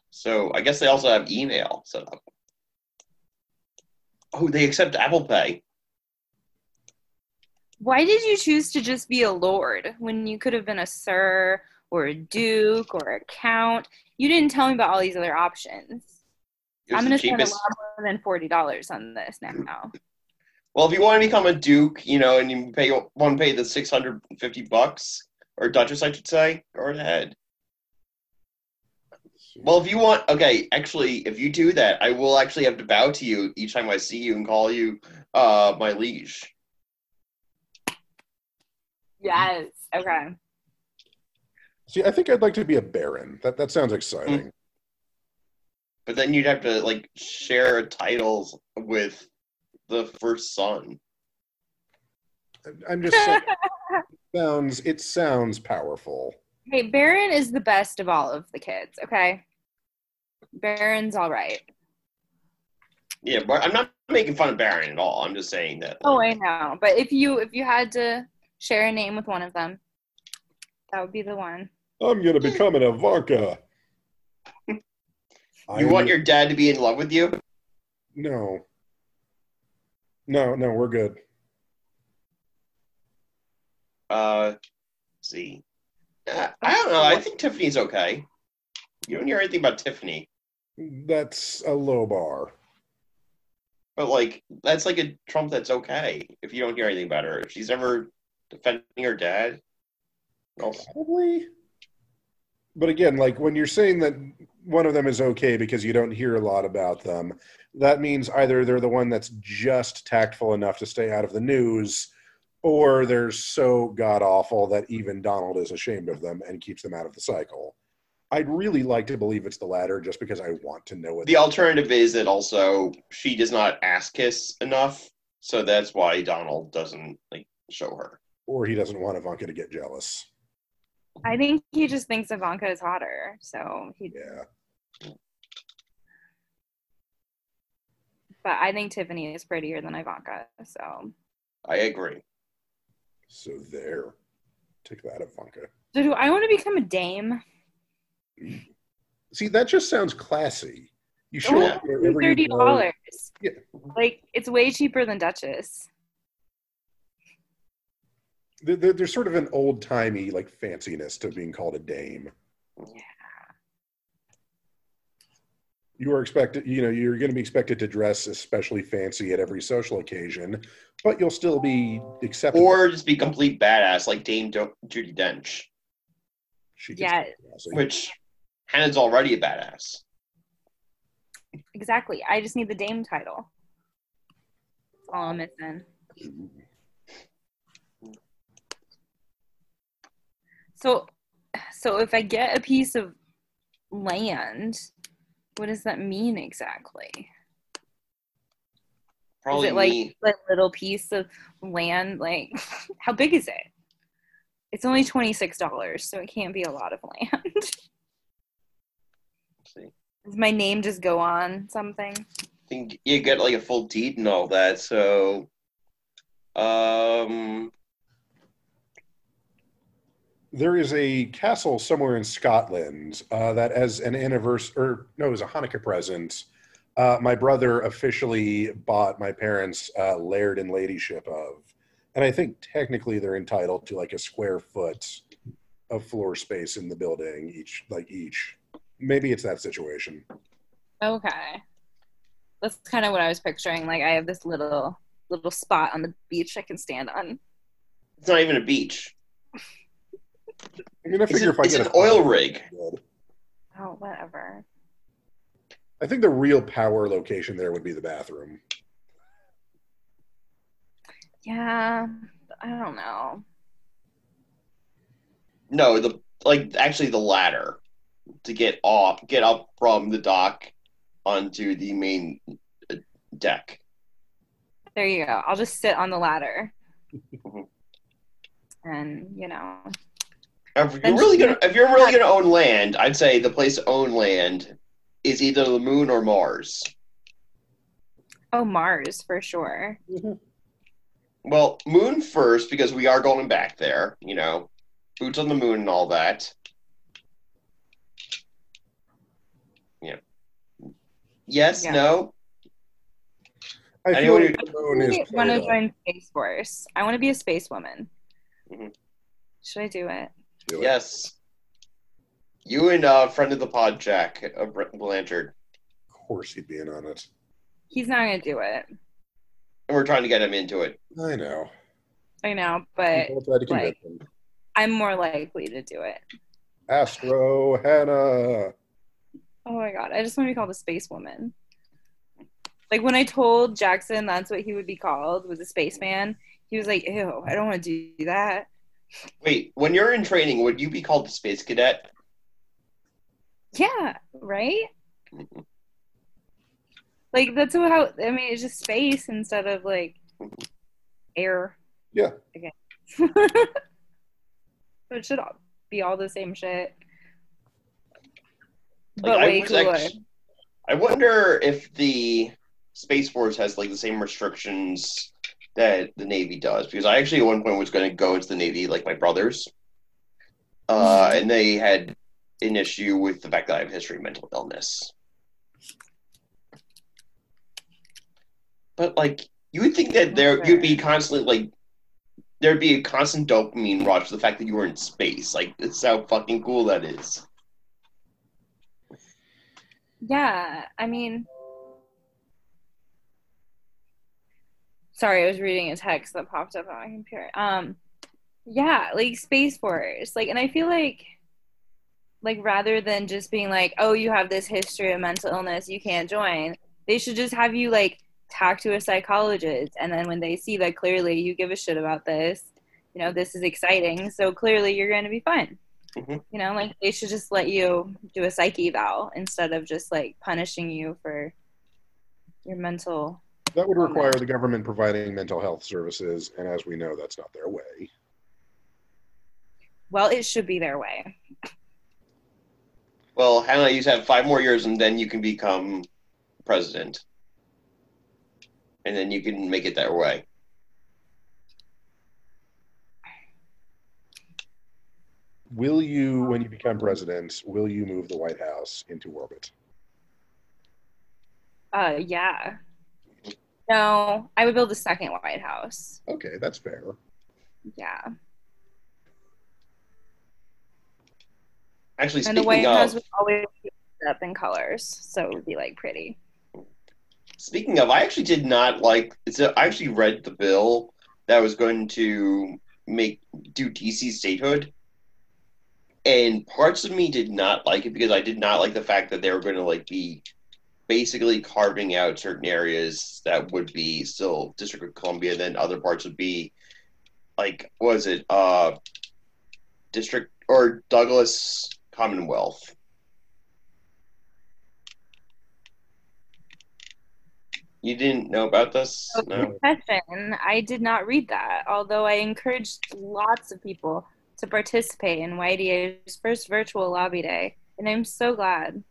So I guess they also have email set up. Oh, they accept Apple Pay. Why did you choose to just be a lord when you could have been a sir or a duke or a count? You didn't tell me about all these other options. I'm going to spend a lot more than $40 on this now. Well, if you want to become a duke, you know, and you pay the $650, or duchess, I should say, go ahead. Well, if you want, okay, actually, if you do that, I will actually have to bow to you each time I see you and call you my liege. Yes, okay. See, I think I'd like to be a baron. That sounds exciting. Mm-hmm. But then you'd have to, like, share titles with the first son. I'm just saying. It sounds powerful. Hey, Baron is the best of all of the kids, okay? Baron's all right. Yeah, but I'm not making fun of Baron at all. I'm just saying that. Oh, I know. But if you had to share a name with one of them, that would be the one. I'm going to become an Ivanka. You want your dad to be in love with you? No. No, we're good. Let's see. I don't know. I think Tiffany's okay. You don't hear anything about Tiffany. That's a low bar. But, like, that's like a Trump that's okay if you don't hear anything about her. If she's ever defending her dad. Probably. But again, like, when you're saying that one of them is okay because you don't hear a lot about them, that means either they're the one that's just tactful enough to stay out of the news, or they're so god-awful that even Donald is ashamed of them and keeps them out of the cycle. I'd really like to believe it's the latter just because I want to know it. The alternative is that also she does not ass-kiss enough, so that's why Donald doesn't, like, show her. Or he doesn't want Ivanka to get jealous. I think he just thinks Ivanka is hotter, so he... Yeah. But I think Tiffany is prettier than Ivanka, so... I agree. So there. Take that, Ivanka. So do I want to become a dame? See, that just sounds classy. You should have $30. Yeah. Like, it's way cheaper than Duchess. There's sort of an old-timey, like, fanciness to being called a dame. Yeah. You are expected, you know, you're going to be expected to dress especially fancy at every social occasion, but you'll still be acceptable. Or just be complete badass, like Dame Judi Dench. Yeah. Which Hannah's already a badass. Exactly. I just need the dame title. That's all I'm missing. Ooh. So if I get a piece of land, what does that mean exactly? Probably. Is it like a little piece of land? Like, how big is it? It's only $26, so it can't be a lot of land. See. Does my name just go on something? I think you get like a full deed and all that, so... There is a castle somewhere in Scotland that, as an anniversary, or no, it was a Hanukkah present, my brother officially bought my parents laird and ladyship of. And I think technically they're entitled to like a square foot of floor space in the building, each. Maybe it's that situation. Okay. That's kind of what I was picturing. Like, I have this little spot on the beach I can stand on. It's not even a beach. I'm gonna figure if I get an oil rig. Oh, whatever. I think the real power location there would be the bathroom. Yeah, I don't know. No, actually the ladder to get up from the dock onto the main deck. There you go. I'll just sit on the ladder, and you know. If you're really gonna own land, I'd say the place to own land is either the moon or Mars. Oh, Mars for sure. Mm-hmm. Well, moon first because we are going back there. You know, boots on the moon and all that. Yeah. Yes. Yeah. No. I want to join Space Force. I want to be a space woman. Mm-hmm. Should I do it? Yes. You and friend of the pod, Jack Blanchard. Of course he'd be in on it. He's not going to do it. And we're trying to get him into it. I know, but like, I'm more likely to do it. Astro Hannah. Oh my god, I just want to be called a space woman. Like when I told Jackson that's what he would be called, was a spaceman, he was like, ew, I don't want to do that. Wait, when you're in training, would you be called the Space Cadet? Yeah, right? Mm-hmm. Like, that's how, I mean, it's just space instead of, like, air. Yeah. Again. So it should be all the same shit. But like, way cooler. I wonder if the Space Force has, like, the same restrictions that the Navy does, because I actually at one point was going to go into the Navy like my brothers, and they had an issue with the fact that I have history of mental illness. But like, you would think that you'd be constantly like, there'd be a constant dopamine rush to the fact that you were in space. Like, that's how fucking cool that is. Yeah, I mean, sorry, I was reading a text that popped up on my computer. Yeah, like Space Force. Like, and I feel like rather than just being like, oh, you have this history of mental illness, you can't join, they should just have you like talk to a psychologist. And then when they see that clearly you give a shit about this, you know, this is exciting, so clearly you're going to be fine. Mm-hmm. You know, like they should just let you do a psych eval instead of just like punishing you for your mental. That would require the government providing mental health services, and as we know, that's not their way. Well, it should be their way. Well, Hannah, you have 5 more years, and then you can become president. And then you can make it their way. Will you, when you become president, will you move the White House into orbit? Yeah. No, I would build a second White House. Okay, that's fair. Yeah. Actually, speaking of... And the White House would always be up in colors, so it would be, like, pretty. Speaking of, I actually did not like... I actually read the bill that was going to do DC statehood, and parts of me did not like it because I did not like the fact that they were going to, like, be... basically carving out certain areas that would be still District of Columbia, then other parts would be like, was it District or Douglas Commonwealth? You didn't know about this? No. Question. I did not read that, although I encouraged lots of people to participate in YDA's first virtual lobby day, and I'm so glad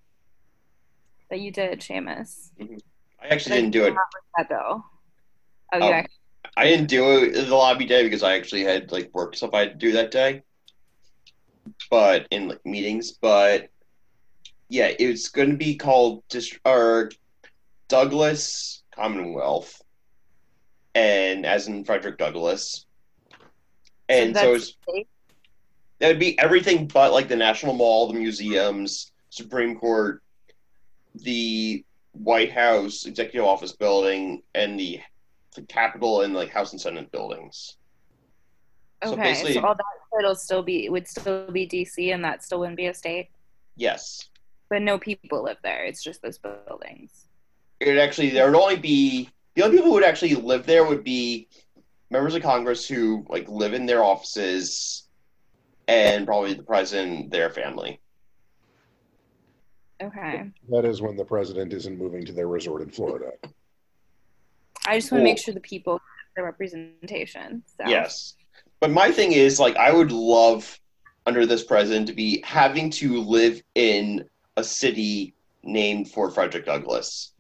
that you did, Seamus. Mm-hmm. I actually didn't do it. That, though. Oh, yeah. I didn't do it the lobby day because I actually had like work stuff I had to do that day, but in like meetings. But yeah, it's going to be called Douglas Commonwealth, and as in Frederick Douglass. And so that would be everything but like the National Mall, the museums, Supreme Court, the White House Executive Office Building, and the Capitol and like House and Senate buildings. Okay, so all that would still be DC, and that still wouldn't be a state. Yes, but no people live there. It's just those buildings. The only people who would actually live there would be members of Congress who like live in their offices, and probably the president, their family. Okay. That is when the president isn't moving to their resort in Florida. I just want to make sure the people have their representation. So. Yes. But my thing is, like, I would love under this president to be having to live in a city named for Frederick Douglass.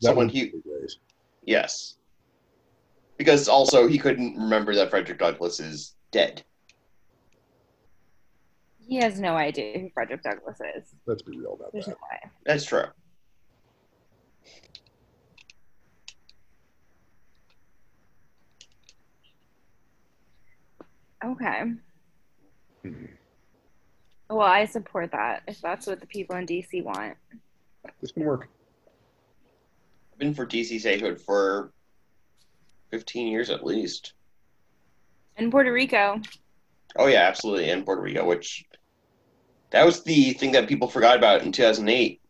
Yes. Because also he couldn't remember that Frederick Douglass is dead. He has no idea who Frederick Douglass is. Let's be real about that. That's true. Okay. Hmm. Well, I support that, if that's what the people in D.C. want. This can work. I've been for D.C. statehood for 15 years at least. And Puerto Rico. Oh, yeah, absolutely. And Puerto Rico, which that was the thing that people forgot about in 2008.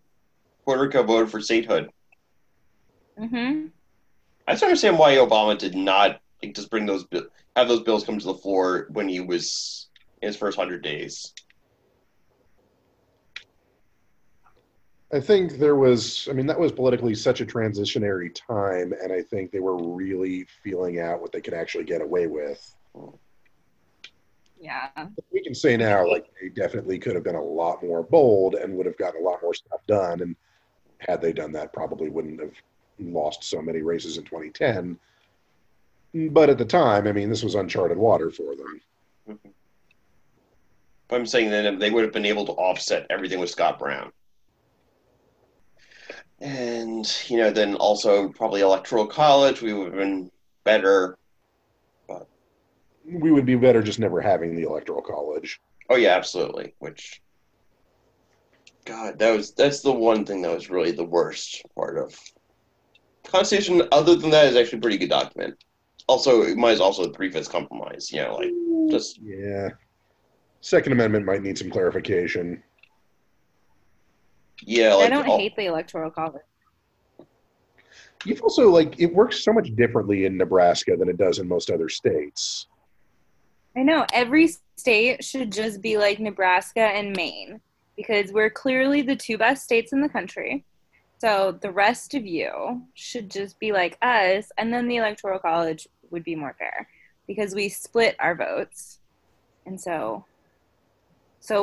Puerto Rico voted for statehood. Mm-hmm. I just understand why Obama did not just have those bills come to the floor when he was in his first 100 days. I think there was, I mean, that was politically such a transitionary time, and I think they were really feeling out what they could actually get away with. Yeah. We can say now, like, they definitely could have been a lot more bold and would have gotten a lot more stuff done, and had they done that, probably wouldn't have lost so many races in 2010. But at the time, I mean, this was uncharted water for them. Mm-hmm. But I'm saying that they would have been able to offset everything with Scott Brown. And, you know, then also probably Electoral College, we would have been better. But we would be better just never having the Electoral College. Oh, yeah, absolutely. Which, God, that's the one thing that was really the worst part of the Constitution. Other than that, is actually a pretty good document. Also, it might also the Three-Fifths Compromise, you know, like, just... Yeah. Second Amendment might need some clarification. Yeah, like, I don't hate the Electoral College. You've also, like, it works so much differently in Nebraska than it does in most other states. I know. Every state should just be like Nebraska and Maine, because we're clearly the two best states in the country. So the rest of you should just be like us, and then the Electoral College would be more fair, because we split our votes. And so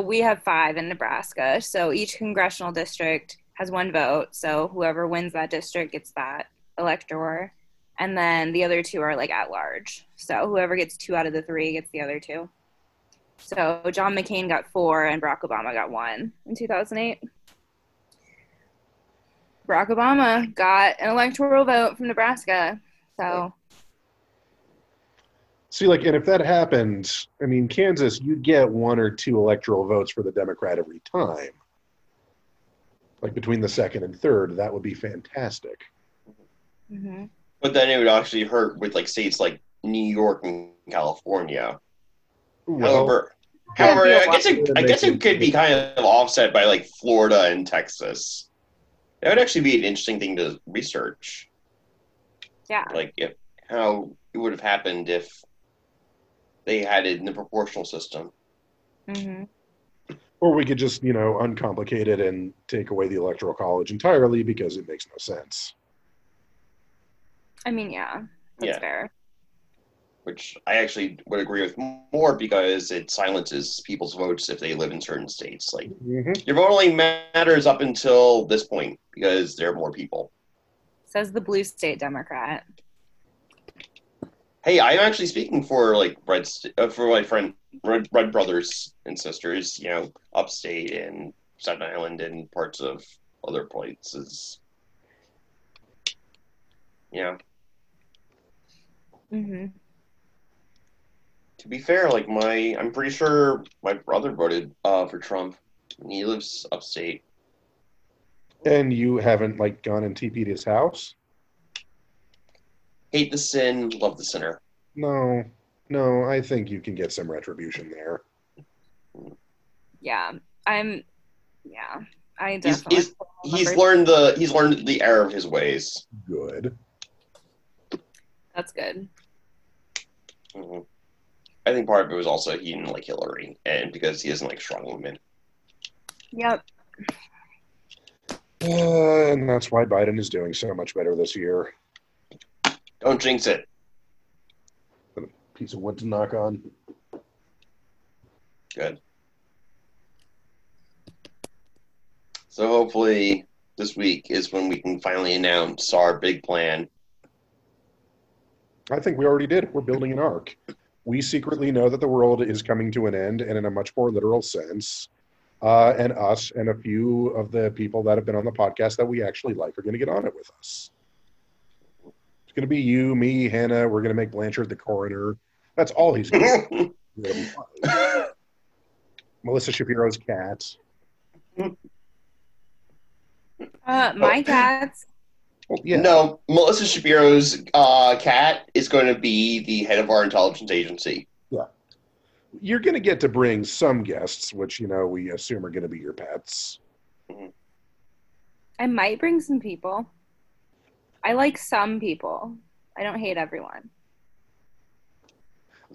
we have 5 in Nebraska, so each congressional district has 1 vote, so whoever wins that district gets that elector, and then the other 2 are, like, at large. So whoever gets 2 out of the 3 gets the other 2. So John McCain got 4, and Barack Obama got 1 in 2008. Barack Obama got an electoral vote from Nebraska, so... See, like, and if that happened, I mean, Kansas, you'd get 1 or 2 electoral votes for the Democrat every time. Like, between the second and third, that would be fantastic. Mm-hmm. But then it would actually hurt with, like, states like New York and California. Well, however, I guess it could be kind of offset by, like, Florida and Texas. That would actually be an interesting thing to research. Yeah. Like, how it would have happened if... they had it in the proportional system. Mm-hmm. Or we could just, you know, uncomplicate it and take away the Electoral College entirely because it makes no sense. I mean, yeah. That's fair. Which I actually would agree with more, because it silences people's votes if they live in certain states. Like, your vote only matters up until this point because there are more people. Says the blue state Democrat. Hey, I'm actually speaking for, like, for my friend Red brothers and sisters, you know, upstate and Staten Island and parts of other places. Yeah. Mhm. To be fair, like, I'm pretty sure my brother voted for Trump, and he lives upstate. And you haven't, like, gone and TP'd his house? Hate the sin, love the sinner. No, I think you can get some retribution there. Yeah, I definitely. He's learned the error of his ways. Good. That's good. Mm-hmm. I think part of it was also he didn't like Hillary, and because he doesn't like strong women. Yep. And that's why Biden is doing so much better this year. Don't jinx it. Got a piece of wood to knock on. Good. So hopefully this week is when we can finally announce our big plan. I think we already did. We're building an ark. We secretly know that the world is coming to an end, and in a much more literal sense. And us and a few of the people that have been on the podcast that we actually like are going to get on it with us. It's going to be you, me, Hannah. We're going to make Blanchard the coroner. That's all he's going to do. Melissa Shapiro's cat. My cats. Yeah. No, Melissa Shapiro's cat is going to be the head of our intelligence agency. Yeah. You're going to get to bring some guests, which, you know, we assume are going to be your pets. I might bring some people. I like some people. I don't hate everyone.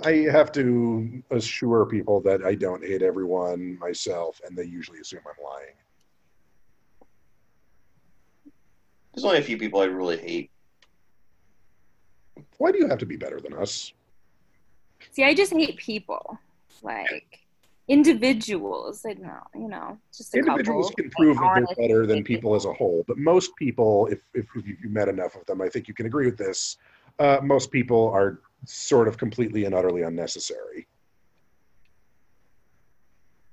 I have to assure people that I don't hate everyone myself, and they usually assume I'm lying. There's only a few people I really hate. Why do you have to be better than us? See, I just hate people. Like, individuals, you know, just a individuals couple. Can prove that they're better than people as a whole. But most people, if you met enough of them, I think you can agree with this, most people are sort of completely and utterly unnecessary.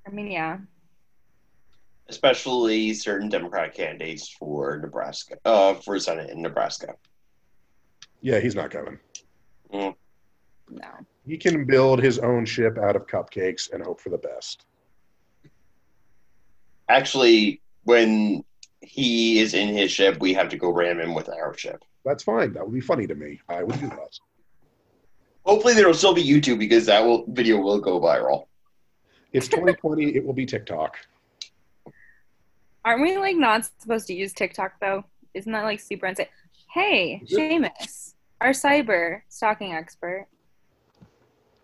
I mean, yeah. Especially certain Democratic candidates for Nebraska, for Senate in Nebraska. Yeah, he's not coming. Mm. No. He can build his own ship out of cupcakes and hope for the best. Actually, when he is in his ship, we have to go ram him with our ship. That's fine. That would be funny to me. I would do that. Hopefully there will still be YouTube because that video will go viral. It's 2020. It will be TikTok. Aren't we, like, not supposed to use TikTok, though? Isn't that, like, super unsafe? Hey, Seamus, our cyber stalking expert.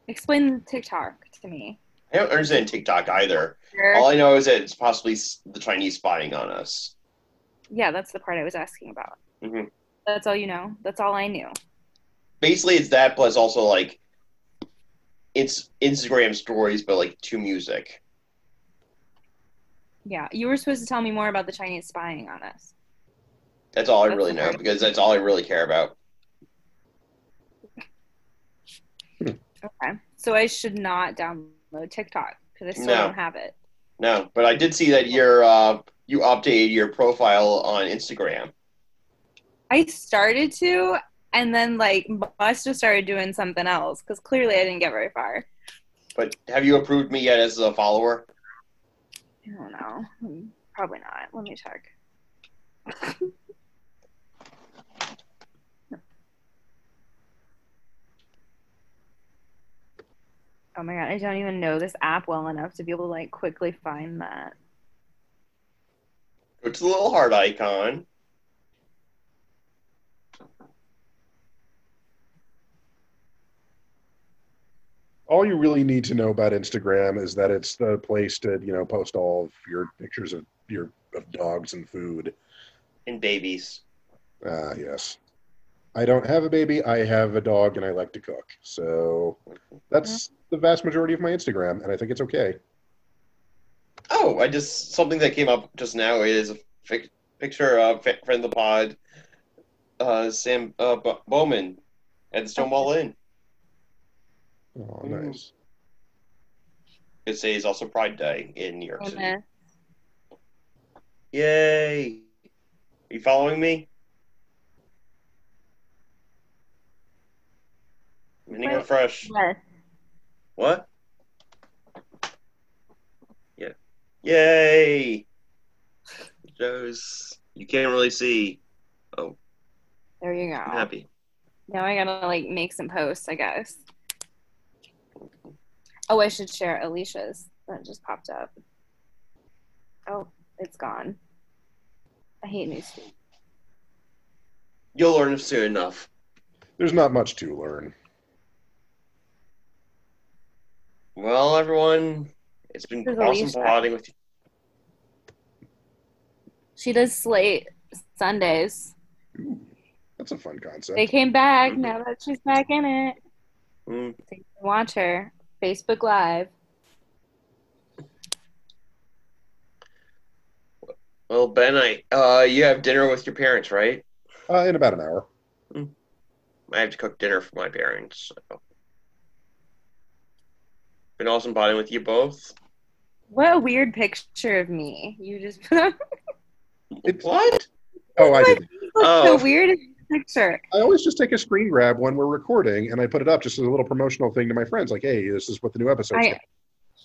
Explain TikTok to me. I don't understand TikTok either. Sure. All I know is that it's possibly the Chinese spying on us. Yeah, that's the part I was asking about. Mm-hmm. That's all you know? That's all I knew. Basically, it's that plus also, like, it's Instagram stories, but, like, to music. Yeah, you were supposed to tell me more about the Chinese spying on us. That's all I really know, because that's all I really care about. Okay, so I should not download TikTok because I still don't have it. No, but I did see that you updated your profile on Instagram. I started to, and then like must have started doing something else because clearly I didn't get very far. But have you approved me yet as a follower? I don't know. Probably not. Let me check. Oh my god, I don't even know this app well enough to be able to like quickly find that. Go to the little heart icon. All you really need to know about Instagram is that it's the place to, you know, post all of your pictures of your dogs and food. And babies. Yes. I don't have a baby. I have a dog, and I like to cook. So that's the vast majority of my Instagram, and I think it's okay. Oh, I just something that came up just now is a picture of friend of the pod, Sam Bowman, at the Stonewall Inn. Oh, nice. It says also Pride Day in New York City. Yay! Are you following me? Minigo Fresh. Yeah. What? Yeah. Yay! Joe's. You can't really see. Oh. There you go. I'm happy. Now I gotta like make some posts, I guess. Oh, I should share Alicia's. That just popped up. Oh, it's gone. I hate newsfeed. You'll learn soon enough. There's not much to learn. Well, everyone, it's been awesome plotting with you. She does Slate Sundays. Ooh, that's a fun concept. They came back now that she's back in it. Mm. So you can watch her Facebook Live. Well, Ben, you have dinner with your parents, right? In about an hour. Mm. I have to cook dinner for my parents, so. Been awesome potting with you both. What a weird picture of me. You just put up. What? Oh, I did. So weird picture. I always just take a screen grab when we're recording and I put it up just as a little promotional thing to my friends. Like, hey, this is what the new episode's like.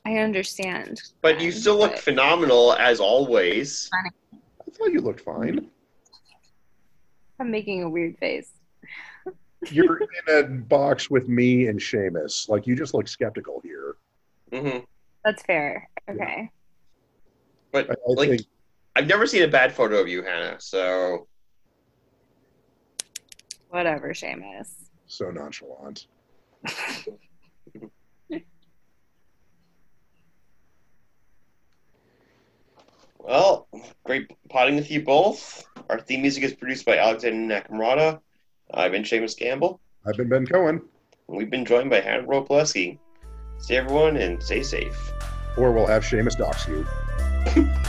I understand. But you still look phenomenal as always. Funny. I thought you looked fine. I'm making a weird face. You're in a box with me and Seamus. Like, you just look skeptical here. Mm-hmm. That's fair. Okay. Yeah. But, I think I've never seen a bad photo of you, Hannah, so. Whatever, Seamus. So nonchalant. Well, great potting with you both. Our theme music is produced by Alexander Nakamrata. I've been Seamus Campbell. I've been Ben Cohen. And we've been joined by Hannah Robleski. Stay everyone and stay safe. Or we'll have Seamus dox you.